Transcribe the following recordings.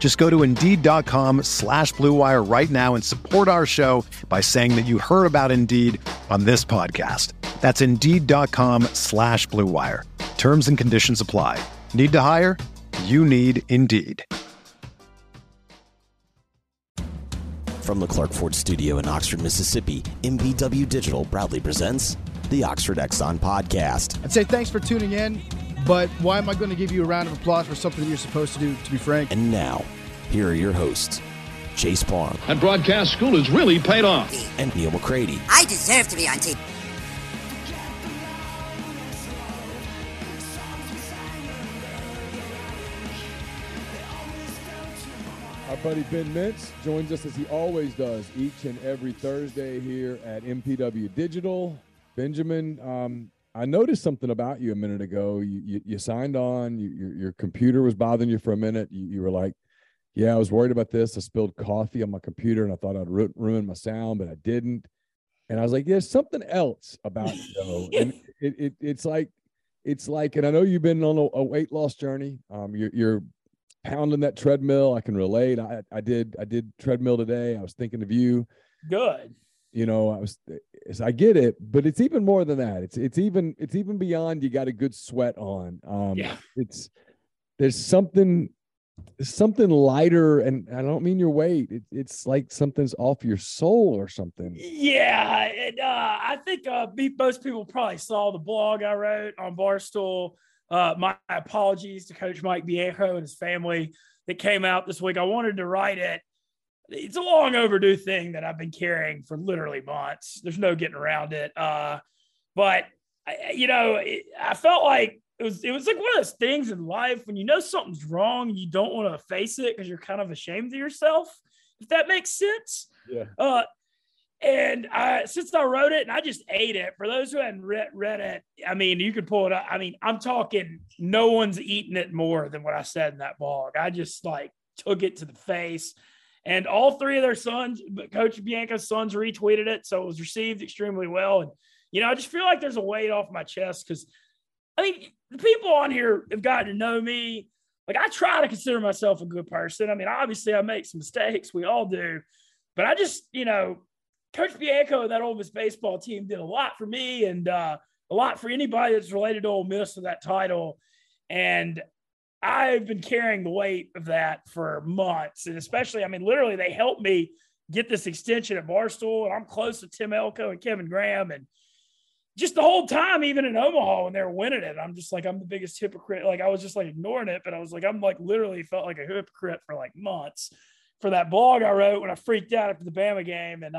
Just go to Indeed.com/Blue Wire right now and support our show by saying that you heard about Indeed on this podcast. That's Indeed.com/Blue Wire. Terms and conditions apply. Need to hire? You need Indeed. From the Clark Ford Studio in Oxford, Mississippi, MBW Digital proudly presents the Oxford Exxon Podcast. I'd say thanks for tuning in. But why am I going to give you a round of applause for something that you're supposed to do, to be frank? And now, here are your hosts, Chase Palm. And broadcast school has really paid off. And Neil McCready. I deserve to be on TV. Our buddy Ben Mintz joins us as he always does each and every Thursday here at MPW Digital. Benjamin, I noticed something about you a minute ago. You signed on. Your computer was bothering you for a minute. You were like, yeah, I was worried about this. I spilled coffee on my computer, and I thought I'd ruin my sound, but I didn't. And I was like, there's something else about you, though. And it's like, and I know you've been on a weight loss journey. You're pounding that treadmill. I can relate. I did treadmill today. I was thinking of you. Good. You know, I get it, but it's even more than that. It's even beyond. You got a good sweat on. Yeah. There's something lighter, and I don't mean your weight. It's like something's off your soul or something. Yeah, and I think most people probably saw the blog I wrote on Barstool. My apologies to Coach Mike Viejo and his family that came out this week. I wanted to write it. It's a long overdue thing that I've been carrying for literally months. There's no getting around it. But I felt like it was like one of those things in life when you know something's wrong, you don't want to face it because you're kind of ashamed of yourself, if that makes sense. Yeah. Since I wrote it and I just ate it, for those who hadn't read it, I mean, you could pull it up. I mean, I'm talking no one's eaten it more than what I said in that blog. I just like took it to the face. And all three of their sons, Coach Bianco's sons, retweeted it. So it was received extremely well. And, you know, I just feel like there's a weight off my chest because I think the people on here have gotten to know me. Like, I try to consider myself a good person. I mean, obviously, I make some mistakes. We all do. But I just, you know, Coach Bianco and that Ole Miss baseball team did a lot for me and a lot for anybody that's related to Ole Miss with that title. And I've been carrying the weight of that for months. And especially, I mean, literally they helped me get this extension at Barstool, and I'm close to Tim Elko and Kevin Graham. And just the whole time, even in Omaha when they were winning it, I'm just like, I'm the biggest hypocrite. Like I was just like ignoring it, but I was like, I'm like literally felt like a hypocrite for like months for that blog I wrote when I freaked out after the Bama game. And,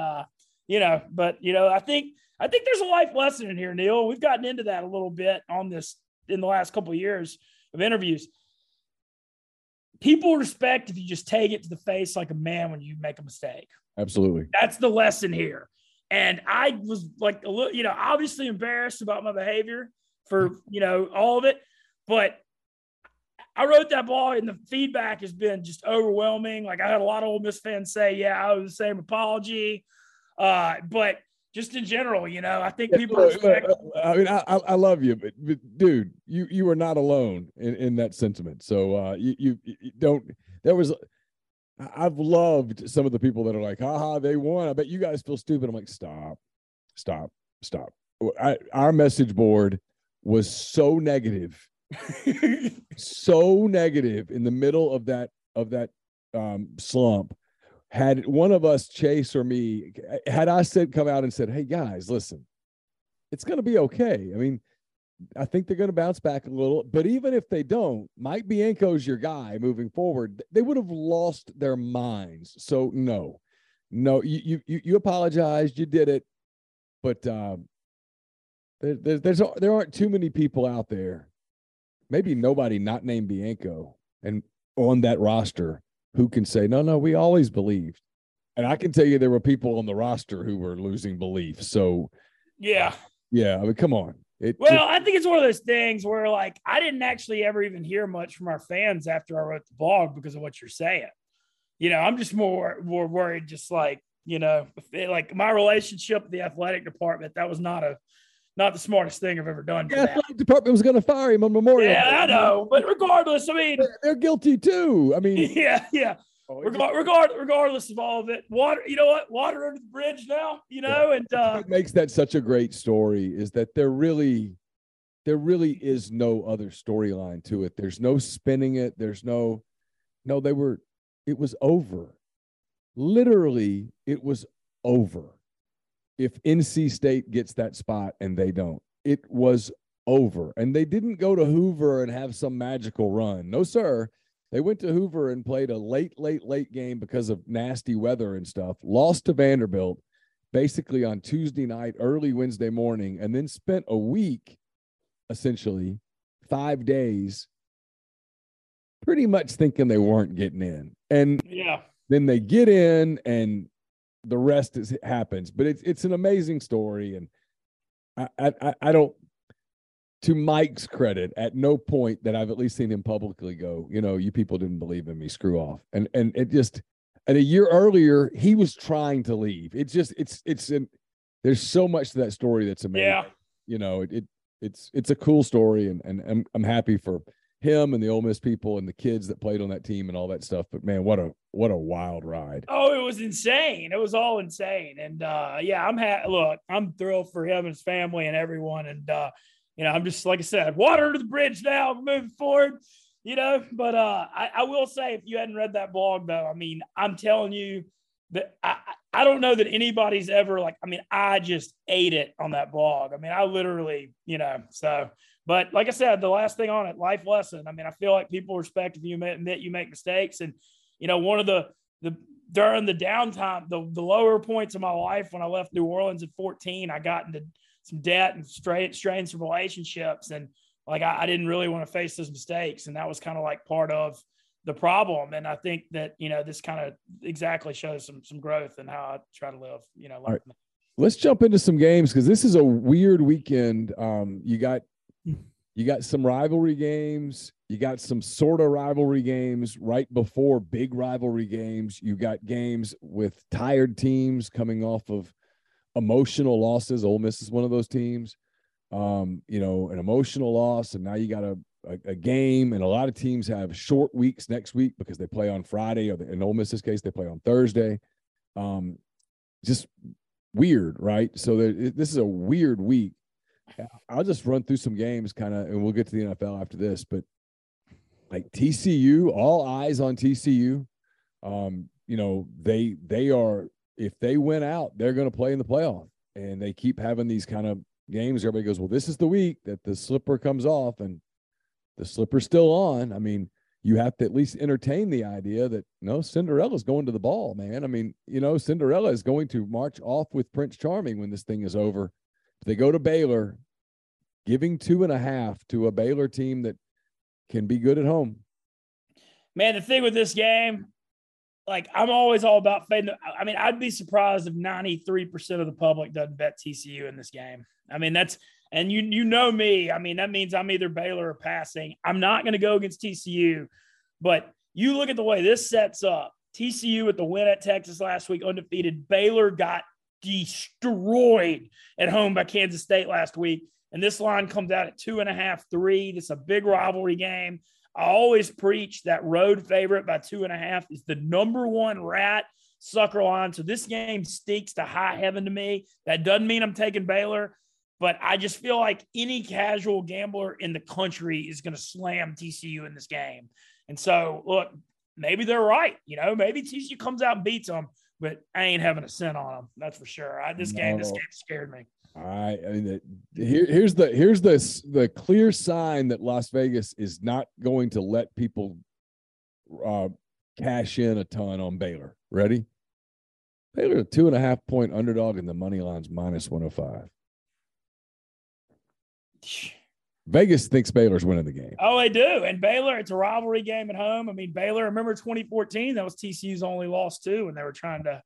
you know, but you know, I think there's a life lesson in here, Neil. We've gotten into that a little bit on this in the last couple of years of interviews. People respect if you just take it to the face like a man when you make a mistake. Absolutely. That's the lesson here. And I was like a little, you know, obviously embarrassed about my behavior for, you know, all of it. But I wrote that blog and the feedback has been just overwhelming. Like I had a lot of Ole Miss fans say, yeah, I was the same apology. But just in general, you know, I think people respect. I mean, I love you, but dude, you are not alone in that sentiment. So you don't. There was, I've loved some of the people that are like, haha, they won. I bet you guys feel stupid. I'm like, stop. Our message board was so negative, in the middle of that slump. Had one of us, Chase or me, had I said, come out and said, hey guys, listen, it's going to be okay. I mean, I think they're going to bounce back a little, but even if they don't, Mike Bianco's your guy moving forward. They would have lost their minds. So no, you apologized. You did it, but there aren't too many people out there. Maybe nobody not named Bianco and on that roster who can say, no, we always believed. And I can tell you there were people on the roster who were losing belief. So yeah. I mean, come on. I think it's one of those things where, like, I didn't actually ever even hear much from our fans after I wrote the blog because of what you're saying. You know, I'm just more worried, just like, you know, like my relationship with the athletic department, that was not the smartest thing I've ever done. The athletic department was going to fire him on Memorial. Yeah, I know. But regardless, I mean, they're guilty too. I mean, yeah. Regardless of all of it, water, you know what? Water under the bridge now, you know, yeah. And what makes that such a great story is that there really is no other storyline to it. There's no spinning it. There's no, it was over. Literally, it was over. If NC State gets that spot and they don't, it was over. And they didn't go to Hoover and have some magical run. No, sir. They went to Hoover and played a late game because of nasty weather and stuff, lost to Vanderbilt basically on Tuesday night, early Wednesday morning, and then spent a week, essentially 5 days, pretty much thinking they weren't getting in. And then they get in and the rest happens. But it's an amazing story. And I don't. To Mike's credit, at no point that I've at least seen him publicly go, you know, you people didn't believe in me, screw off. And it just, and a year earlier, he was trying to leave. It's just, there's so much to that story that's amazing. Yeah. You know, it's a cool story, and I'm happy for him and the Ole Miss people and the kids that played on that team and all that stuff. But man, what a wild ride. Oh, it was insane. It was all insane. And I'm thrilled for him and his family and everyone. And, you know, I'm just, like I said, water under the bridge now, moving forward, you know. But I will say, if you hadn't read that blog, though, I mean, I'm telling you that I don't know that anybody's ever, like, I mean, I just ate it on that blog. I mean, I literally, you know, so. But like I said, the last thing on it, life lesson. I mean, I feel like people respect if you admit you make mistakes. And, you know, one of the during the downtime, the lower points of my life when I left New Orleans at 14, I got into – some debt and strains from relationships. And like, I didn't really want to face those mistakes. And that was kind of like part of the problem. And I think that, you know, this kind of exactly shows some growth in how I try to live, you know, life. Right. Let's jump into some games, 'cause this is a weird weekend. You got some rivalry games. You got some sort of rivalry games right before big rivalry games. You got games with tired teams coming off of emotional losses. Ole Miss is one of those teams, you know, an emotional loss. And now you got a game, and a lot of teams have short weeks next week because they play on Friday, or in Ole Miss's case, they play on Thursday. Just weird, right? So this is a weird week. I'll just run through some games kind of, and we'll get to the NFL after this, but like TCU, all eyes on TCU. You know, they are, if they win out, they're going to play in the playoff, and they keep having these kind of games. Everybody goes, well, this is the week that the slipper comes off, and the slipper's still on. I mean, you have to at least entertain the idea that no, Cinderella's going to the ball, man. I mean, you know, Cinderella is going to march off with Prince Charming when this thing is over. They go to Baylor, giving 2.5 to a Baylor team that can be good at home. Man, the thing with this game, like, I'm always all about fading. I mean, I'd be surprised if 93% of the public doesn't bet TCU in this game. I mean, that's – and you know me. I mean, that means I'm either Baylor or passing. I'm not going to go against TCU. But you look at the way this sets up. TCU with the win at Texas last week, undefeated. Baylor got destroyed at home by Kansas State last week. And this line comes out at 2.5, 3. This is a big rivalry game. I always preach that road favorite by 2.5 is the number one rat sucker line. So this game stinks to high heaven to me. That doesn't mean I'm taking Baylor, but I just feel like any casual gambler in the country is going to slam TCU in this game. And so, look, maybe they're right. You know, maybe TCU comes out and beats them, but I ain't having a cent on them. That's for sure. This game scared me. All right. I mean, here's the clear sign that Las Vegas is not going to let people cash in a ton on Baylor. Ready? Baylor, a 2.5 point underdog, and the money line's -105. Vegas thinks Baylor's winning the game. Oh, they do. And Baylor, it's a rivalry game at home. I mean, Baylor, remember 2014? That was TCU's only loss, too, and they were trying to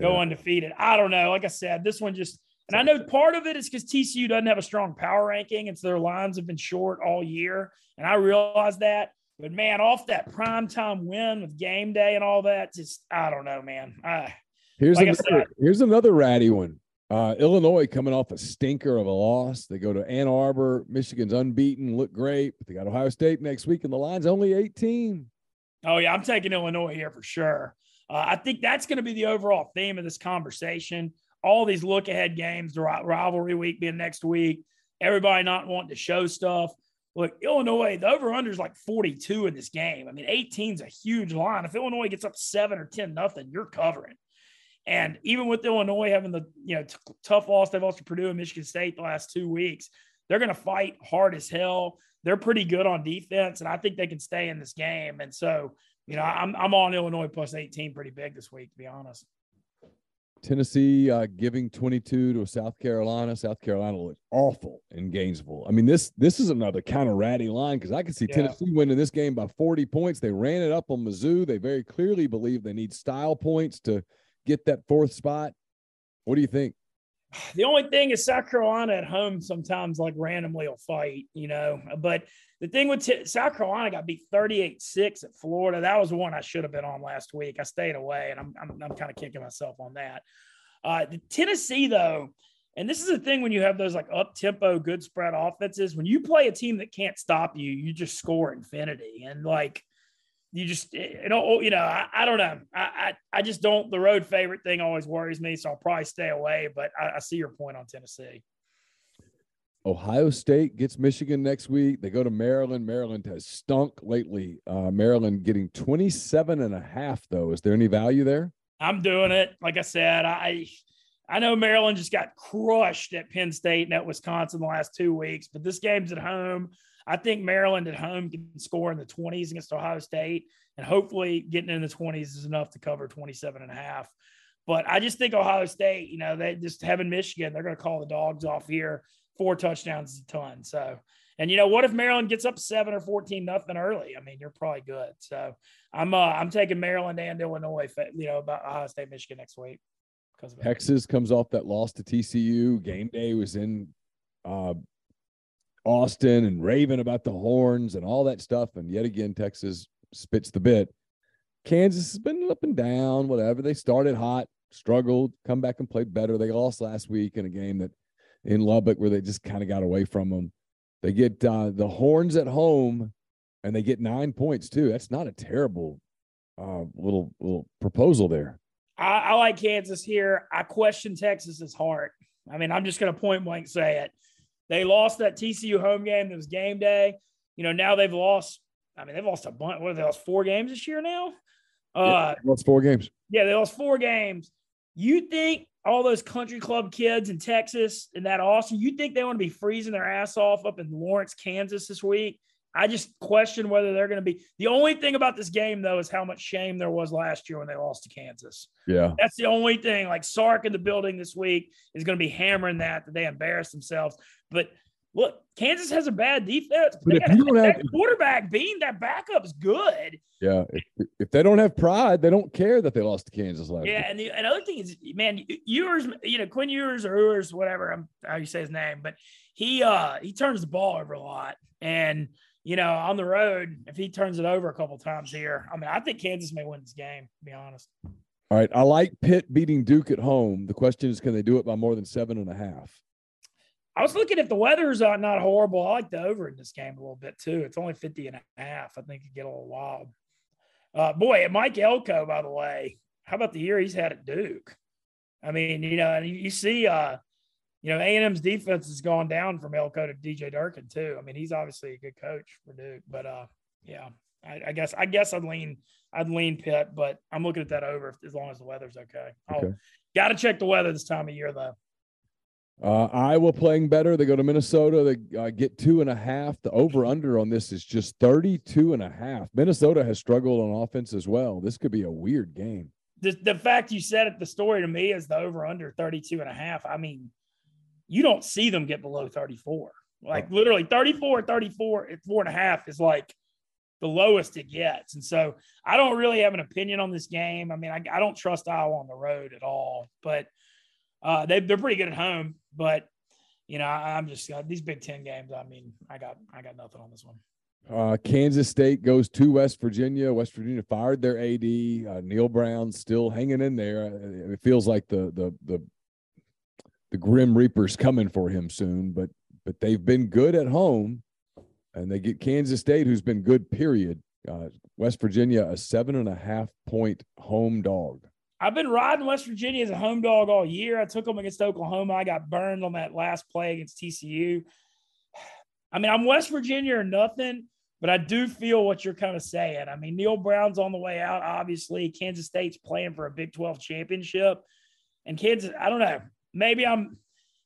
go undefeated. I don't know. Like I said, this one just – and I know part of it is because TCU doesn't have a strong power ranking, and so their lines have been short all year, and I realize that. But, man, off that primetime win with game day and all that, just – I don't know, man. Here's another ratty one. Illinois coming off a stinker of a loss. They go to Ann Arbor. Michigan's unbeaten, look great. But they got Ohio State next week, and the line's only 18. Oh, yeah, I'm taking Illinois here for sure. I think that's going to be the overall theme of this conversation. All these look-ahead games, the rivalry week being next week, everybody not wanting to show stuff. Look, Illinois, the over-under is like 42 in this game. I mean, 18 is a huge line. If Illinois gets up 7 or 10 nothing, you're covering. And even with Illinois having the tough loss, they've lost to Purdue and Michigan State the last 2 weeks. They're going to fight hard as hell. They're pretty good on defense, and I think they can stay in this game. And so, I'm on Illinois plus 18 pretty big this week, to be honest. Tennessee giving 22 to South Carolina. South Carolina looked awful in Gainesville. I mean, this is another kind of ratty line because I could see Tennessee winning this game by 40 points. They ran it up on Mizzou. They very clearly believe they need style points to – get that fourth spot. What do you think? The only thing is South Carolina at home sometimes like randomly will fight, But the thing with South Carolina got beat 38-6 at Florida. That was one I should have been on last week. I stayed away, and I'm kind of kicking myself on that. The Tennessee, though, and this is the thing when you have those like up-tempo, good spread offenses, when you play a team that can't stop you, you just score infinity. And like, you just, I don't know. I just don't, the road favorite thing always worries me. So I'll probably stay away, but I see your point on Tennessee. Ohio State gets Michigan next week. They go to Maryland. Maryland has stunk lately. Maryland getting 27.5 though. Is there any value there? I'm doing it. Like I said, I know Maryland just got crushed at Penn State and at Wisconsin the last 2 weeks, but this game's at home. I think Maryland at home can score in the 20s against Ohio State, and hopefully getting in the 20s is enough to cover 27.5. But I just think Ohio State, they just having Michigan, they're going to call the dogs off here. 4 touchdowns is a ton. So, and what if Maryland gets up 7 or 14-0 early? I mean, you're probably good. So I'm taking Maryland and Illinois, about Ohio State, Michigan next week. Texas comes off that loss to TCU. Game day was in, Austin and raving about the horns and all that stuff. And yet again, Texas spits the bit. Kansas has been up and down, whatever. They started hot, struggled, come back and played better. They lost last week in a game that in Lubbock where they just kind of got away from them. They get the horns at home and they get 9 points too. That's not a terrible little proposal there. I like Kansas here. I question Texas's heart. I mean, I'm just going to point blank say it. They lost that TCU home game. That was game day. Now they've lost. I mean, they've lost a bunch. What have they lost? 4 games this year now? They lost 4 games. Yeah, they lost 4 games. You think all those country club kids in Texas and that Austin, you think they want to be freezing their ass off up in Lawrence, Kansas this week? I just question whether they're going to be. The only thing about this game, though, is how much shame there was last year when they lost to Kansas. Yeah. That's the only thing. Like, Sark in the building this week is going to be hammering that they embarrassed themselves. But, look, Kansas has a bad defense. But if you don't have that quarterback being that backup's good. Yeah. If they don't have pride, they don't care that they lost to Kansas last year. Yeah, and the other thing is, man, Ewers, Quinn Ewers or Ewers, whatever, how you say his name, but he turns the ball over a lot. And – on the road, if he turns it over a couple times here, I mean, I think Kansas may win this game, to be honest. All right. I like Pitt beating Duke at home. The question is, can they do it by more than 7.5? I was looking if the weather's not horrible. I like the over in this game a little bit, too. It's only 50.5. I think it'd get a little wild. Mike Elko, by the way, how about the year he's had at Duke? I mean, and you see, A&M's defense has gone down from Elko to DJ Durkin too. I mean, he's obviously a good coach for Duke, but I guess I'd lean Pitt, but I'm looking at that over as long as the weather's okay. Got to check the weather this time of year though. Iowa playing better. They go to Minnesota. They get 2.5. The over-under on this is just 32.5. Minnesota has struggled on offense as well. This could be a weird game. The fact you said it, the story to me is the over-under 32.5. I mean, you don't see them get below 34. Like, literally 34, 4.5 is like the lowest it gets. And so I don't really have an opinion on this game. I mean, I don't trust Iowa on the road at all, but they're pretty good at home. But, you know, I'm just these Big Ten games, I mean, I got nothing on this one. Kansas State goes to West Virginia. West Virginia fired their AD. Neil Brown still hanging in there. It feels like the Grim Reaper's coming for him soon, but they've been good at home, and they get Kansas State, who's been good, period. West Virginia, a 7.5-point home dog. I've been riding West Virginia as a home dog all year. I took them against Oklahoma. I got burned on that last play against TCU. I mean, I'm West Virginia or nothing, but I do feel what you're kind of saying. I mean, Neil Brown's on the way out, obviously. Kansas State's playing for a Big 12 championship. And Kansas, I don't know. Maybe I'm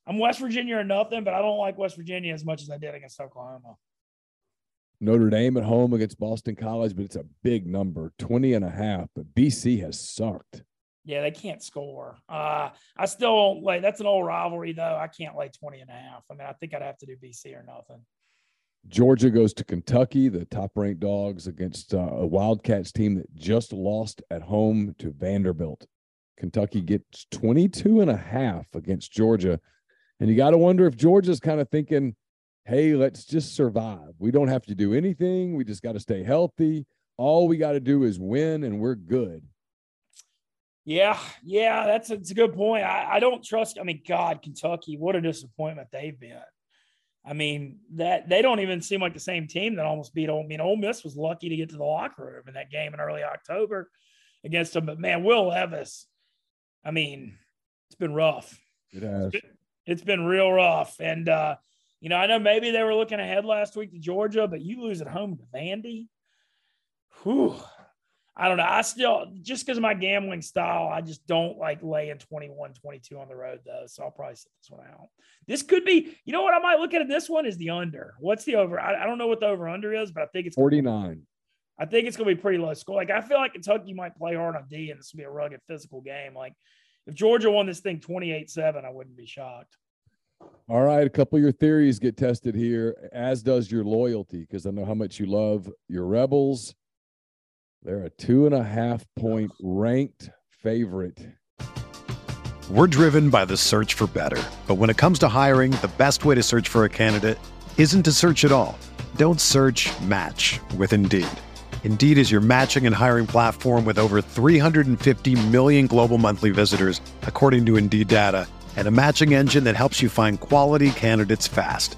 West Virginia or nothing, but I don't like West Virginia as much as I did against Oklahoma. Notre Dame at home against Boston College, but it's a big number, 20.5. But BC has sucked. Yeah, they can't score. I still don't like – that's an old rivalry, though. I can't lay 20.5. I mean, I think I'd have to do BC or nothing. Georgia goes to Kentucky, the top-ranked dogs, against a Wildcats team that just lost at home to Vanderbilt. Kentucky gets 22.5 against Georgia. And you got to wonder if Georgia's kind of thinking, hey, let's just survive. We don't have to do anything. We just got to stay healthy. All we got to do is win, and we're good. Yeah, it's a good point. I don't trust – I mean, God, Kentucky, what a disappointment they've been. I mean, that they don't even seem like the same team that almost beat Ole Miss. I mean, Ole Miss was lucky to get to the locker room in that game in early October against them. But, man, Will Levis, I mean, it's been rough. It has. It's been real rough. And, you know, I know maybe they were looking ahead last week to Georgia, but you lose at home to Vandy. Whew. I don't know. I still, just because of my gambling style, I just don't like laying 21, 22 on the road, though. So I'll probably sit this one out. This could be, you know what I might look at this one is the under. What's the over? I don't know what the over-under is, but I think it's 49. I think it's going to be pretty low score. Like, I feel like Kentucky might play hard on D, and this will be a rugged physical game. Like, if Georgia won this thing 28-7, I wouldn't be shocked. All right, a couple of your theories get tested here, as does your loyalty, because I know how much you love your Rebels. They're a 2.5-point ranked favorite. We're driven by the search for better. But when it comes to hiring, the best way to search for a candidate isn't to search at all. Don't search, match with Indeed. Indeed is your matching and hiring platform with over 350 million global monthly visitors, according to Indeed data, and a matching engine that helps you find quality candidates fast.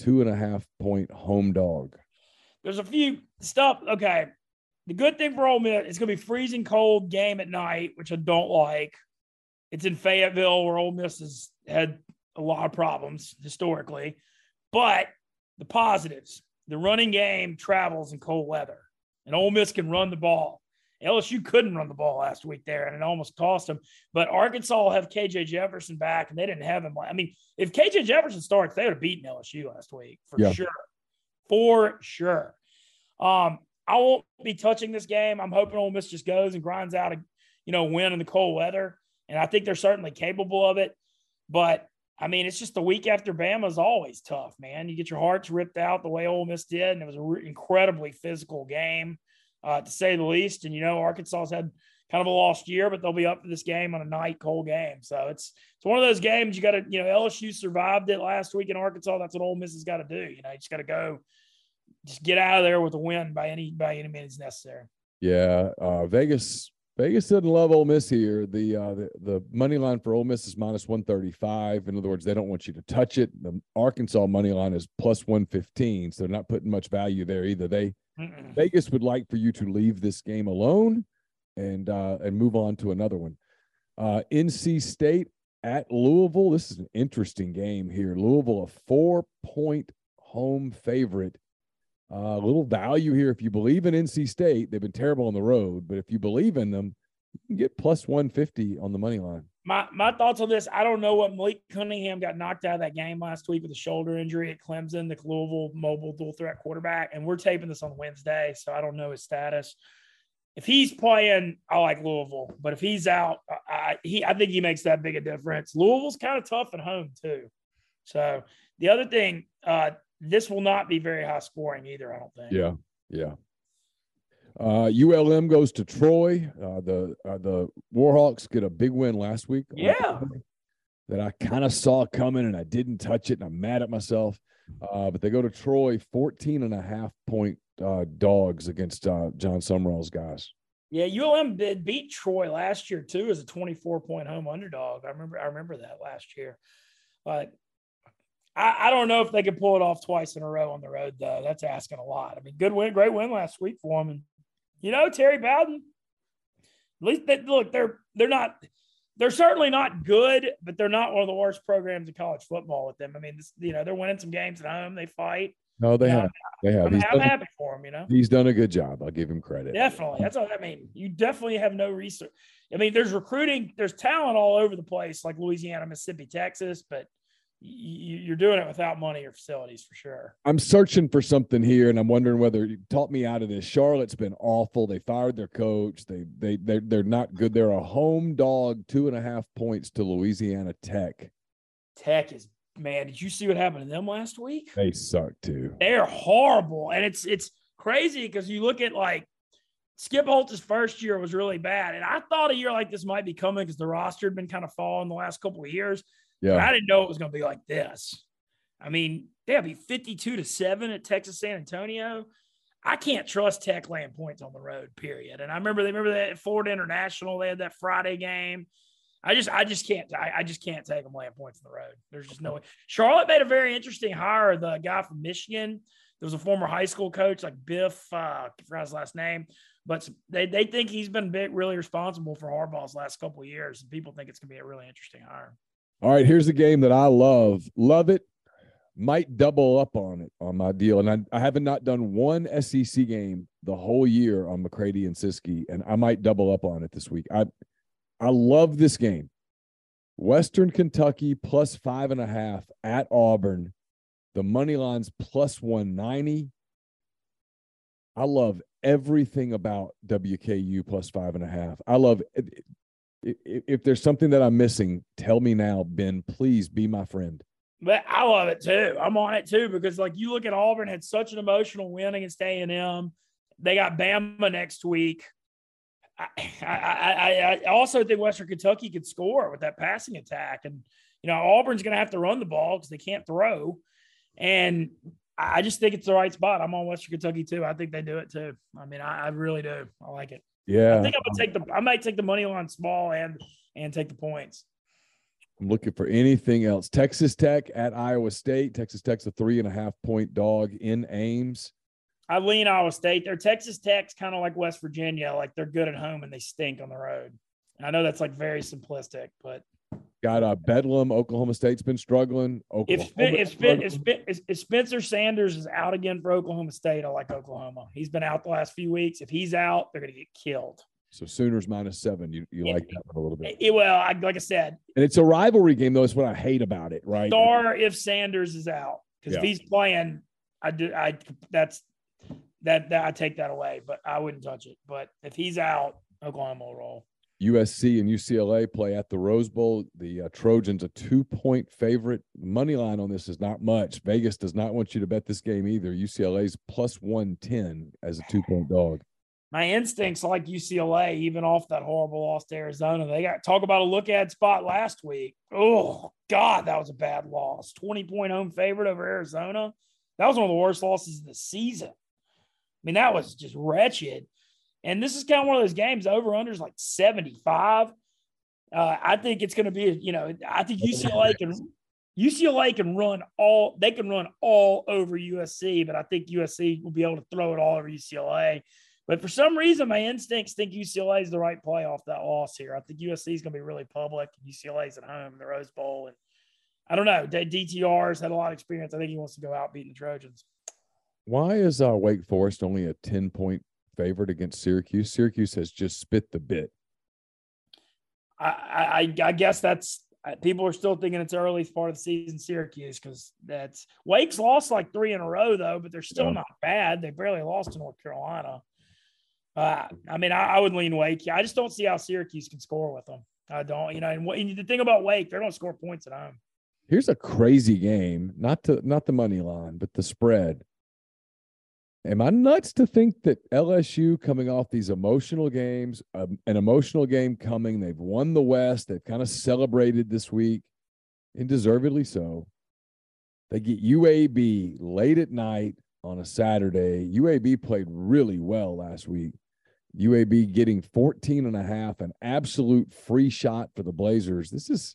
2.5-point home dog. There's a few stuff. Okay. The good thing for Ole Miss, it's going to be freezing cold game at night, which I don't like. It's in Fayetteville, where Ole Miss has had a lot of problems historically. But the positives, the running game travels in cold weather, and Ole Miss can run the ball. LSU couldn't run the ball last week there, and it almost cost them. But Arkansas will have KJ Jefferson back, and they didn't have him. I mean, if KJ Jefferson starts, they would have beaten LSU last week for sure. I won't be touching this game. I'm hoping Ole Miss just goes and grinds out a, win in the cold weather, and I think they're certainly capable of it. But I mean, it's just the week after Bama is always tough, man. You get your hearts ripped out the way Ole Miss did, and it was an incredibly physical game. To say the least. And, Arkansas's had kind of a lost year, but they'll be up for this game on a night cold game. So it's one of those games you got to, LSU survived it last week in Arkansas. That's what Ole Miss has got to do. You just got to go, just get out of there with a win by any means necessary. Yeah. Vegas doesn't love Ole Miss here. The money line for Ole Miss is -135. In other words, they don't want you to touch it. The Arkansas money line is +115. So they're not putting much value there either. Vegas would like for you to leave this game alone and move on to another one. NC State at Louisville. This is an interesting game here. Louisville, a 4-point home favorite. A little value here. If you believe in NC State, they've been terrible on the road, but if you believe in them, you can get +150 on the money line. My thoughts on this, I don't know what Malik Cunningham got knocked out of that game last week with a shoulder injury at Clemson, the Louisville mobile dual-threat quarterback, and we're taping this on Wednesday, so I don't know his status. If he's playing, I like Louisville, but if he's out, I think he makes that big a difference. Louisville's kind of tough at home too. So the other thing, this will not be very high scoring either, I don't think. Yeah. ULM goes to Troy. The Warhawks get a big win last week. Yeah. That I kind of saw coming and I didn't touch it and I'm mad at myself. But they go to Troy, 14.5-point dogs against John Summerall's guys. Yeah, ULM did beat Troy last year too as a 24-point home underdog. I remember that last year. But I don't know if they can pull it off twice in a row on the road, though. That's asking a lot. I mean, good win, great win last week for them. And, Terry Bowden, at least they're certainly not good, but they're not one of the worst programs in college football with them. I mean, they're winning some games at home. They fight. No, they have. I'm happy for him, He's done a good job. I'll give him credit. Definitely. That's what I mean. You definitely have no research. I mean, there's recruiting. There's talent all over the place, like Louisiana, Mississippi, Texas, but you're doing it without money or facilities for sure. I'm searching for something here, and I'm wondering whether you taught me out of this. Charlotte's been awful. They fired their coach. They're not good. They're a home dog, 2.5 points to Louisiana Tech. Tech is man. Did you see what happened to them last week? They suck too. They're horrible, and it's crazy because you look at like Skip Holtz's first year was really bad, and I thought a year like this might be coming because the roster had been kind of falling the last couple of years. Yeah. But I didn't know it was going to be like this. I mean, they'll be 52-7 at Texas San Antonio. I can't trust Tech laying points on the road, period. And I remember that at Florida International, they had that Friday game. I just can't take them laying points on the road. There's just no way. Charlotte made a very interesting hire. The guy from Michigan, there was a former high school coach like Biff, I forgot his last name, but they think he's been really responsible for Harbaugh's last couple of years. And people think it's going to be a really interesting hire. All right, here's a game that I love. Love it. Might double up on it on my deal. And I haven't not done one SEC game the whole year on McCready and Siskey, and I might double up on it this week. I love this game. Western Kentucky +5.5 at Auburn. The money line's +190. I love everything about WKU +5.5. I love it. If there's something that I'm missing, tell me now, Ben, please be my friend. But I love it too. I'm on it too because, like, you look at Auburn had such an emotional win against A&M. They got Bama next week. I also think Western Kentucky could score with that passing attack. And, you know, Auburn's going to have to run the ball because they can't throw. And I just think it's the right spot. I'm on Western Kentucky too. I think they do it too. I mean, I really do. I like it. Yeah. I think I'm going to take the – I might take the money line small and take the points. I'm looking for anything else. Texas Tech at Iowa State. Texas Tech's a 3.5-point dog in Ames. I lean Iowa State. Their Texas Tech's kind of like West Virginia. Like, they're good at home and they stink on the road. And I know that's, like, very simplistic, but got Bedlam. Oklahoma State's been struggling. If Spencer Sanders is out again for Oklahoma State, I like Oklahoma. He's been out the last few weeks. If he's out, they're going to get killed. So Sooners -7, you like that one a little bit. Like I said. And it's a rivalry game, though. It's what I hate about it, right? Star if Sanders is out. Because if he's playing, I take that away, but I wouldn't touch it. But if he's out, Oklahoma will roll. USC and UCLA play at the Rose Bowl. The Trojans a 2-point favorite. Money line on this is not much. Vegas does not want you to bet this game either. UCLA's +110 as a 2-point dog. My instincts like UCLA, even off that horrible loss to Arizona. They got – talk about a look-ahead spot last week. Oh, God, that was a bad loss. 20-point home favorite over Arizona. That was one of the worst losses of the season. I mean, that was just wretched. And this is kind of one of those games, over-under is like 75. I think it's going to be – you know, I think UCLA can run all – they can run all over USC, but I think USC will be able to throw it all over UCLA. But for some reason, my instincts think UCLA is the right play off that loss here. I think USC is going to be really public. UCLA's at home, the Rose Bowl. And I don't know. DTR's had a lot of experience. I think he wants to go out beating the Trojans. Why is Wake Forest only a 10-point favorite against Syracuse? Syracuse has just spit the bit. I guess that's – people are still thinking it's early part of the season Syracuse because that's – Wake's lost like 3 in a row, though, but they're still not bad. They barely lost to North Carolina. I would lean Wake. I just don't see how Syracuse can score with them. I don't, you know. And the thing about Wake, they're going to score points at home. Here's a crazy game, not the money line, but the spread. Am I nuts to think that LSU coming off these emotional games, an emotional game coming, they've won the West, they've kind of celebrated this week, and deservedly so. They get UAB late at night on a Saturday. UAB played really well last week. UAB getting 14.5, an absolute free shot for the Blazers. This is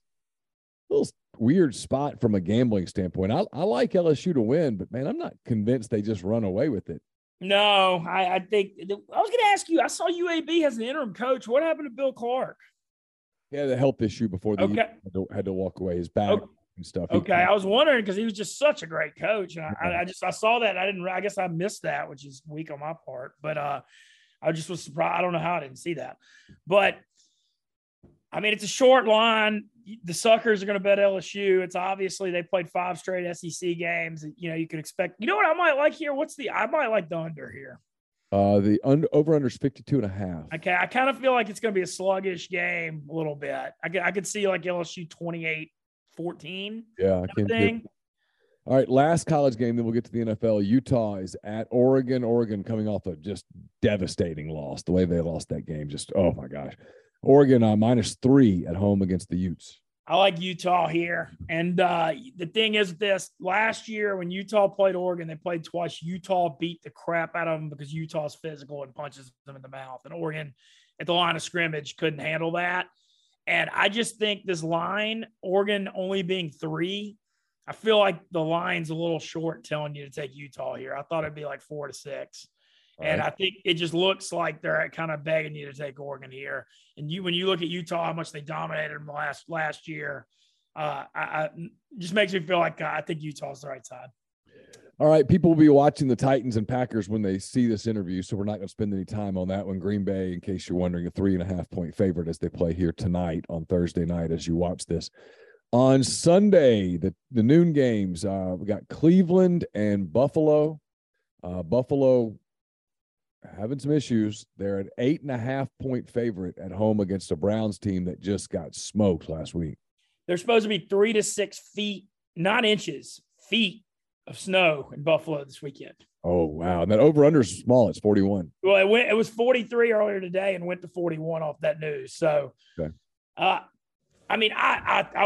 a little weird spot from a gambling standpoint. I like LSU to win, but, man, I'm not convinced they just run away with it. No, I think – I was going to ask you, I saw UAB has an interim coach. What happened to Bill Clark? He had a health issue before the year. Had to walk away. His back and stuff. Okay, I was wondering because he was just such a great coach. And I saw that. I guess I missed that, which is weak on my part. But I just was surprised. I don't know how I didn't see that. But, I mean, it's a short line. The suckers are going to bet LSU. It's obviously they played 5 straight SEC games. You know, you could expect – you know what I might like here? I might like the under here. The over-under is 52.5. Okay, I kind of feel like it's going to be a sluggish game a little bit. I could see, like, LSU 28-14. Yeah. I can't do it. All right. Last college game, then we'll get to the NFL. Utah is at Oregon. Oregon coming off a just devastating loss. The way they lost that game, just, oh my gosh. Oregon -3 at home against the Utes. I like Utah here. And the thing is this, last year when Utah played Oregon, they played twice. Utah beat the crap out of them because Utah's physical and punches them in the mouth. And Oregon at the line of scrimmage couldn't handle that. And I just think this line, Oregon only being 3, I feel like the line's a little short telling you to take Utah here. I thought it'd be like 4 to 6. All and right. I think it just looks like they're kind of begging you to take Oregon here. And when you look at Utah, how much they dominated them last year, just makes me feel like I think Utah's the right side. All right, people will be watching the Titans and Packers when they see this interview, so we're not going to spend any time on that one. Green Bay, in case you're wondering, a 3.5-point favorite as they play here tonight on Thursday night as you watch this. On Sunday, the noon games, we got Cleveland and Buffalo. Buffalo having some issues. They're an 8.5-point favorite at home against the Browns team that just got smoked last week. They're supposed to be 3 to 6 feet 9 inches, feet of snow in Buffalo this weekend. Oh, wow. And that over-under is small. It's 41. Well, it was 43 earlier today and went to 41 off that news. So, okay. I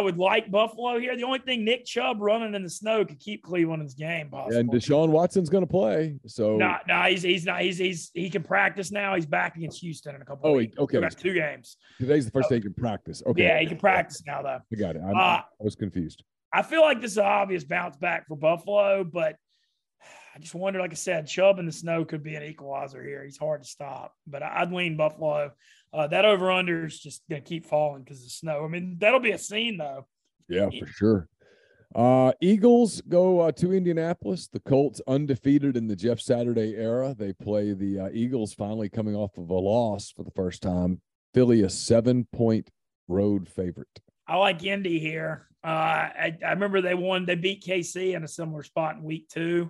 would like Buffalo here. The only thing, Nick Chubb running in the snow could keep Cleveland in this game possible. And Deshaun Watson's going to play. So he can practice now. He's back against Houston in a couple weeks. Okay. We've got 2 games. Today's the first day he can practice. Okay. Yeah, he can practice now, though. I got it. I was confused. I feel like this is an obvious bounce back for Buffalo, but I just wonder, like I said, Chubb in the snow could be an equalizer here. He's hard to stop, but I'd lean Buffalo. That over-under is just going to keep falling because of snow. I mean, that'll be a scene, though. Yeah, for sure. Eagles go to Indianapolis. The Colts undefeated in the Jeff Saturday era. They play the Eagles finally coming off of a loss for the first time. Philly, a 7-point road favorite. I like Indy here. I remember they beat KC in a similar spot in week 2,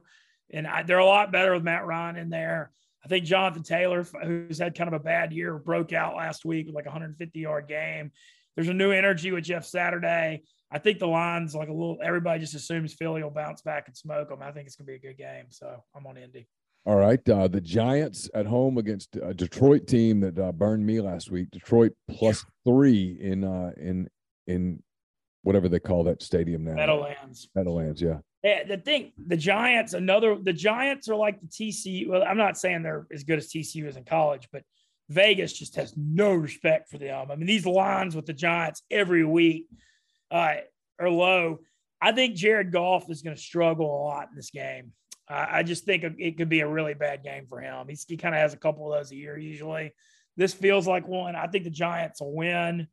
and they're a lot better with Matt Ryan in there. I think Jonathan Taylor, who's had kind of a bad year, broke out last week with like a 150-yard game. There's a new energy with Jeff Saturday. I think the line's like a little – everybody just assumes Philly will bounce back and smoke them. I think it's going to be a good game, so I'm on Indy. All right, the Giants at home against a Detroit team that burned me last week. Detroit plus 3 in whatever they call that stadium now. Meadowlands, yeah. Yeah, the Giants are like the TCU. Well, I'm not saying they're as good as TCU is in college, but Vegas just has no respect for them. I mean, these lines with the Giants every week are low. I think Jared Goff is going to struggle a lot in this game. I just think it could be a really bad game for him. He kind of has a couple of those a year usually. This feels like one. I think the Giants will win.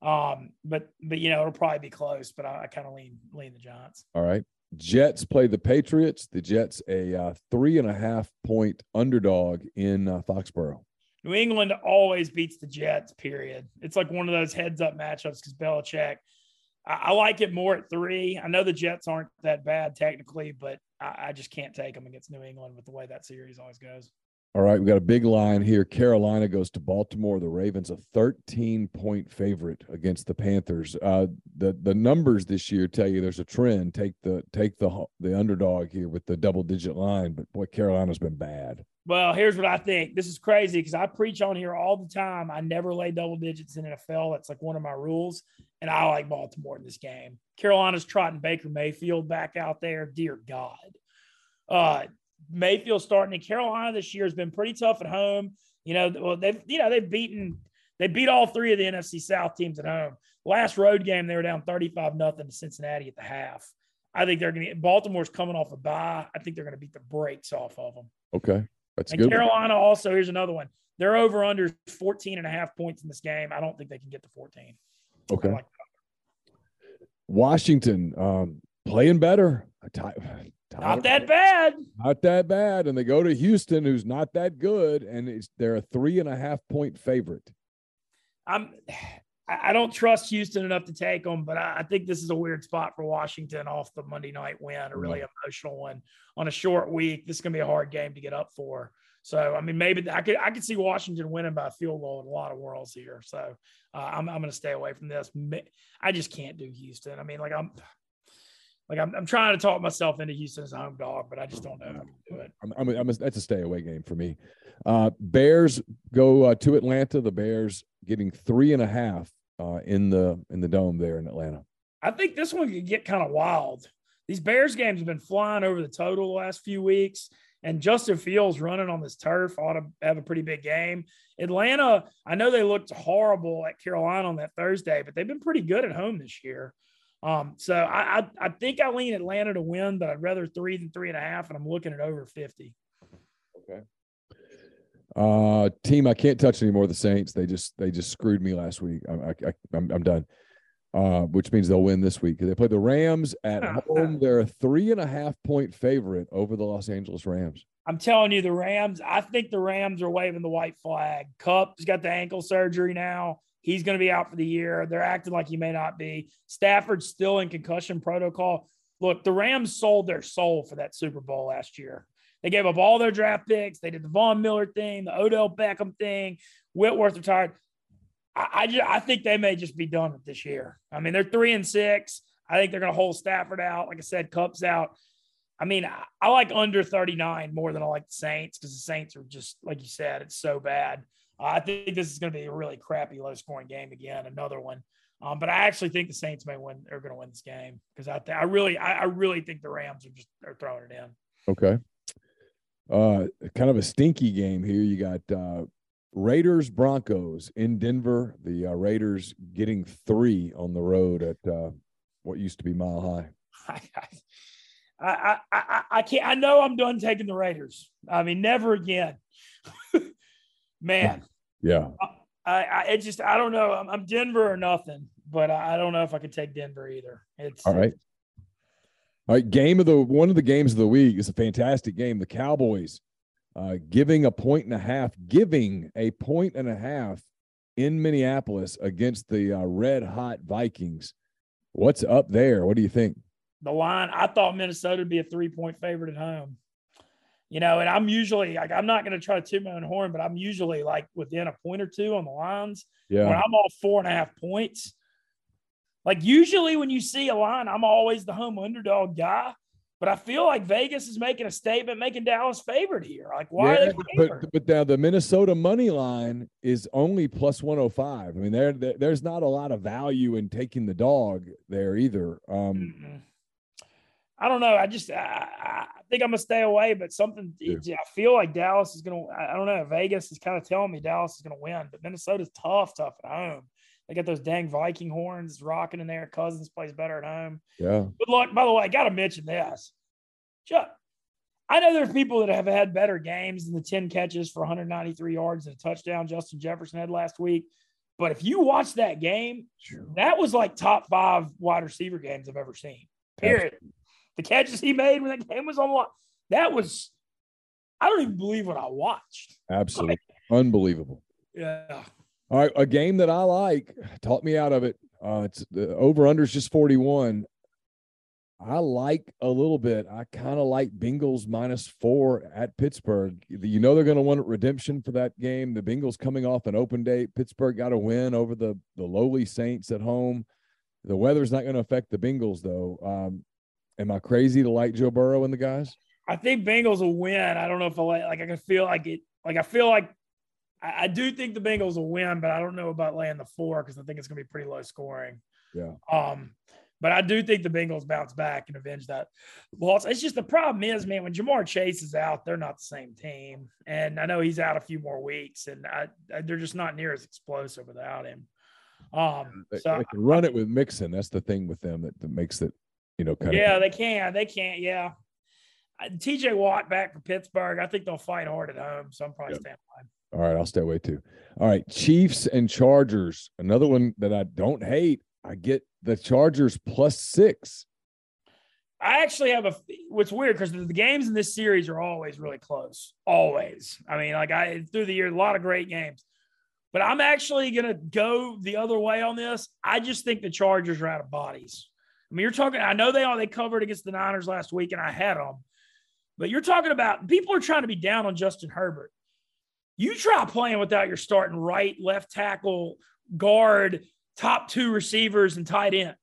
But you know, it'll probably be close, but I kind of lean the Giants. All right. Jets play the Patriots. The Jets, a 3.5-point underdog in Foxborough. New England always beats the Jets, period. It's like one of those heads-up matchups because Belichick. I like it more at 3. I know the Jets aren't that bad technically, but I just can't take them against New England with the way that series always goes. All right, we got a big line here. Carolina goes to Baltimore. The Ravens, a 13-point favorite against the Panthers. The numbers this year tell you there's a trend. Take the underdog here with the double-digit line, but boy, Carolina's been bad. Well, here's what I think. This is crazy because I preach on here all the time. I never lay double digits in NFL. That's like one of my rules, and I like Baltimore in this game. Carolina's trotting Baker Mayfield back out there. Dear God. Mayfield starting in Carolina this year has been pretty tough at home. You know, well, they beat all 3 of the NFC South teams at home. Last road game, they were down 35-0 to Cincinnati at the half. I think Baltimore's coming off a bye. I think they're going to beat the brakes off of them. Okay, that's good. Carolina also, here's another one. They're over under 14.5 points in this game. I don't think they can get to 14. Okay. Like Washington playing better. Not that bad. Not that bad. And they go to Houston, who's not that good, and they're a 3.5-point favorite. I don't trust Houston enough to take them, but I think this is a weird spot for Washington off the Monday night win, a really emotional one on a short week. This is going to be a hard game to get up for. So, I mean, maybe I could see Washington winning by a field goal in a lot of worlds here. So, I'm going to stay away from this. I just can't do Houston. I mean, I'm trying to talk myself into Houston as a home dog, but I just don't know how to do it. That's a stay-away game for me. Bears go to Atlanta. The Bears getting 3.5 in the dome there in Atlanta. I think this one could get kind of wild. These Bears games have been flying over the total the last few weeks, and Justin Fields running on this turf ought to have a pretty big game. Atlanta, I know they looked horrible at Carolina on that Thursday, but they've been pretty good at home this year. So I think I lean Atlanta to win, but I'd rather 3 than 3.5, and I'm looking at over 50. Okay. Team I can't touch anymore. The Saints, they just screwed me last week. I'm done. Which means they'll win this week. They play the Rams at home. They're a 3.5-point favorite over the Los Angeles Rams. I'm telling you, the Rams. I think the Rams are waving the white flag. Kupp's got the ankle surgery now. He's going to be out for the year. They're acting like he may not be. Stafford's still in concussion protocol. Look, the Rams sold their soul for that Super Bowl last year. They gave up all their draft picks. They did the Von Miller thing, the Odell Beckham thing. Whitworth retired. I think they may just be done with this year. I mean, they're 3-6. I think they're going to hold Stafford out. Like I said, Cup's out. I mean, I like under 39 more than I like the Saints because the Saints are just, like you said, it's so bad. I think this is going to be a really crappy low-scoring game again, another one. But I actually think the Saints may win. They're going to win this game because I really think the Rams are throwing it in. Okay. Kind of a stinky game here. You got Raiders Broncos in Denver. The Raiders getting 3 on the road at what used to be Mile High. I can't. I know I'm done taking the Raiders. I mean, never again, man. Yeah. I don't know. I'm Denver or nothing, but I don't know if I could take Denver either. It's all right. All right. One of the games of the week is a fantastic game. The Cowboys giving a point and a half in Minneapolis against the red hot Vikings. What's up there? What do you think? The line, I thought Minnesota would be a 3-point favorite at home. You know, and I'm usually like, I'm not going to try to toot my own horn, but I'm usually like within a point or two on the lines. Yeah. When I'm all 4.5 points. Like usually when you see a line, I'm always the home underdog guy, but I feel like Vegas is making a statement, making Dallas favored here. Like why are they favored? But now the Minnesota money line is only plus 105. I mean, there's not a lot of value in taking the dog there either. I don't know. I think I'm going to stay away, but something yeah. I feel like Dallas is going to – I don't know. Vegas is kind of telling me Dallas is going to win, but Minnesota's tough at home. They got those dang Viking horns rocking in there. Cousins plays better at home. Yeah. Good luck. By the way, I got to mention this. Chuck, I know there are people that have had better games than the 10 catches for 193 yards and a touchdown Justin Jefferson had last week. But if you watch that game, that was like top 5 wide receiver games I've ever seen, period. Absolutely. The catches he made when that game was on lock, that was – I don't even believe what I watched. Absolutely. Like, unbelievable. Yeah. All right, a game that I like, talk me out of it. It's the over-under is just 41. I like a little bit. I kind of like Bengals -4 at Pittsburgh. You know they're going to want redemption for that game. The Bengals coming off an open date. Pittsburgh got a win over the lowly Saints at home. The weather's not going to affect the Bengals, though. Am I crazy to like Joe Burrow and the guys? I think Bengals will win. I don't know if I like I can feel like it. Like I feel like I do think the Bengals will win, but I don't know about laying the 4 because I think it's going to be pretty low scoring. Yeah. But I do think the Bengals bounce back and avenge that loss. It's just the problem is, man, when Jamar Chase is out, they're not the same team. And I know he's out a few more weeks, and they're just not near as explosive without him. They can run it with Mixon. That's the thing with them that makes it. You know, they can't. Yeah. TJ Watt back for Pittsburgh. I think they'll fight hard at home. So I'm probably staying away. All right. I'll stay away too. All right. Chiefs and Chargers. Another one that I don't hate. I get the Chargers +6. I actually have what's weird because the games in this series are always really close. Always. I mean, like through the year, a lot of great games. But I'm actually going to go the other way on this. I just think the Chargers are out of bodies. I mean, you're talking – I know they covered against the Niners last week, and I had them. But you're talking about – people are trying to be down on Justin Herbert. You try playing without your starting right, left tackle, guard, top 2 receivers, and tight end.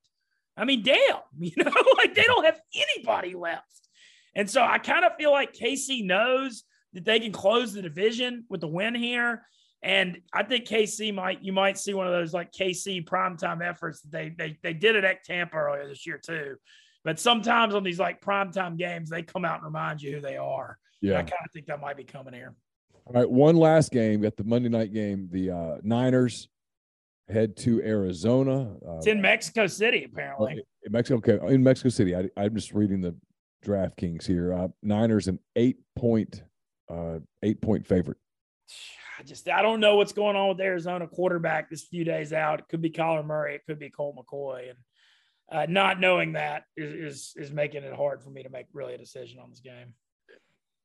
I mean, damn, you know, like they don't have anybody left. And so I kind of feel like KC knows that they can close the division with the win here. And I think KC you might see one of those like KC primetime efforts. They did it at Tampa earlier this year too, but sometimes on these like primetime games, they come out and remind you who they are. Yeah. And I kind of think that might be coming here. All right. One last game at the Monday night game, the Niners head to Arizona. It's in Mexico City, apparently. In Mexico City. I'm just reading the DraftKings here. Niners an 8-point favorite. I don't know what's going on with Arizona quarterback this few days out. It could be Kyler Murray. It could be Colt McCoy. And not knowing that is making it hard for me to make really a decision on this game.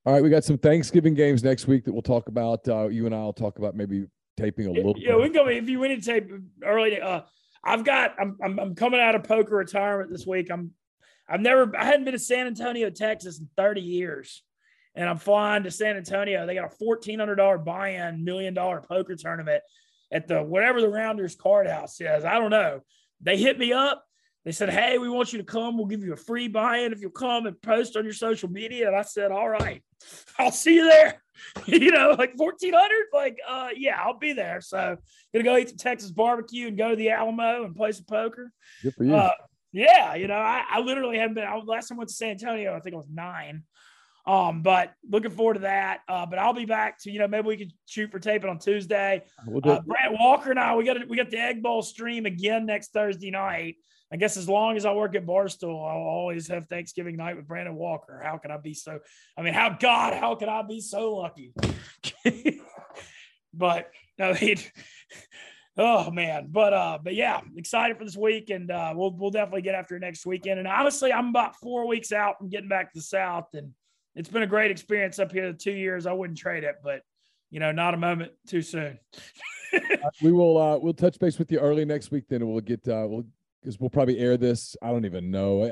All right. We got some Thanksgiving games next week that we'll talk about. You and I will talk about maybe taping a little. Yeah, we can go. If you want to tape early, I'm coming out of poker retirement this week. I hadn't been to San Antonio, Texas in 30 years. And I'm flying to San Antonio. They got a $1,400 buy-in, $1 million poker tournament at the whatever the Rounders card house is. I don't know. They hit me up. They said, hey, we want you to come. We'll give you a free buy-in if you'll come and post on your social media. And I said, all right, I'll see you there. You know, like 1,400, like, yeah, I'll be there. So going to go eat some Texas barbecue and go to the Alamo and play some poker. Good for you. Yeah, you know, I literally haven't been. Last time I went to San Antonio, I think I was 9. But looking forward to that. But I'll be back to, you know, maybe we could shoot for taping on Tuesday. We'll Brad Walker and I, we got the Egg Bowl stream again next Thursday night. I guess as long as I work at Barstool, I'll always have Thanksgiving night with Brandon Walker. How can I be so lucky? But no, oh man. But yeah, excited for this week, and we'll definitely get after it next weekend. And honestly, I'm about 4 weeks out from getting back to the South, and it's been a great experience up here. 2 years, I wouldn't trade it, but you know, not a moment too soon. We will we'll touch base with you early next week, then we'll get because we'll probably air this. I don't even know.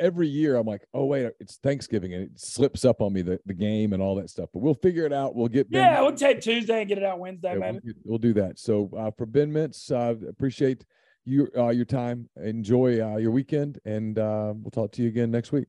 Every year I'm like, oh, wait, it's Thanksgiving, and it slips up on me, the game and all that stuff. But we'll figure it out. We'll get Ben. Yeah, we'll take Tuesday and get it out Wednesday, yeah, man. We'll do that. So for Ben Mintz, appreciate you, your time. Enjoy your weekend, and we'll talk to you again next week.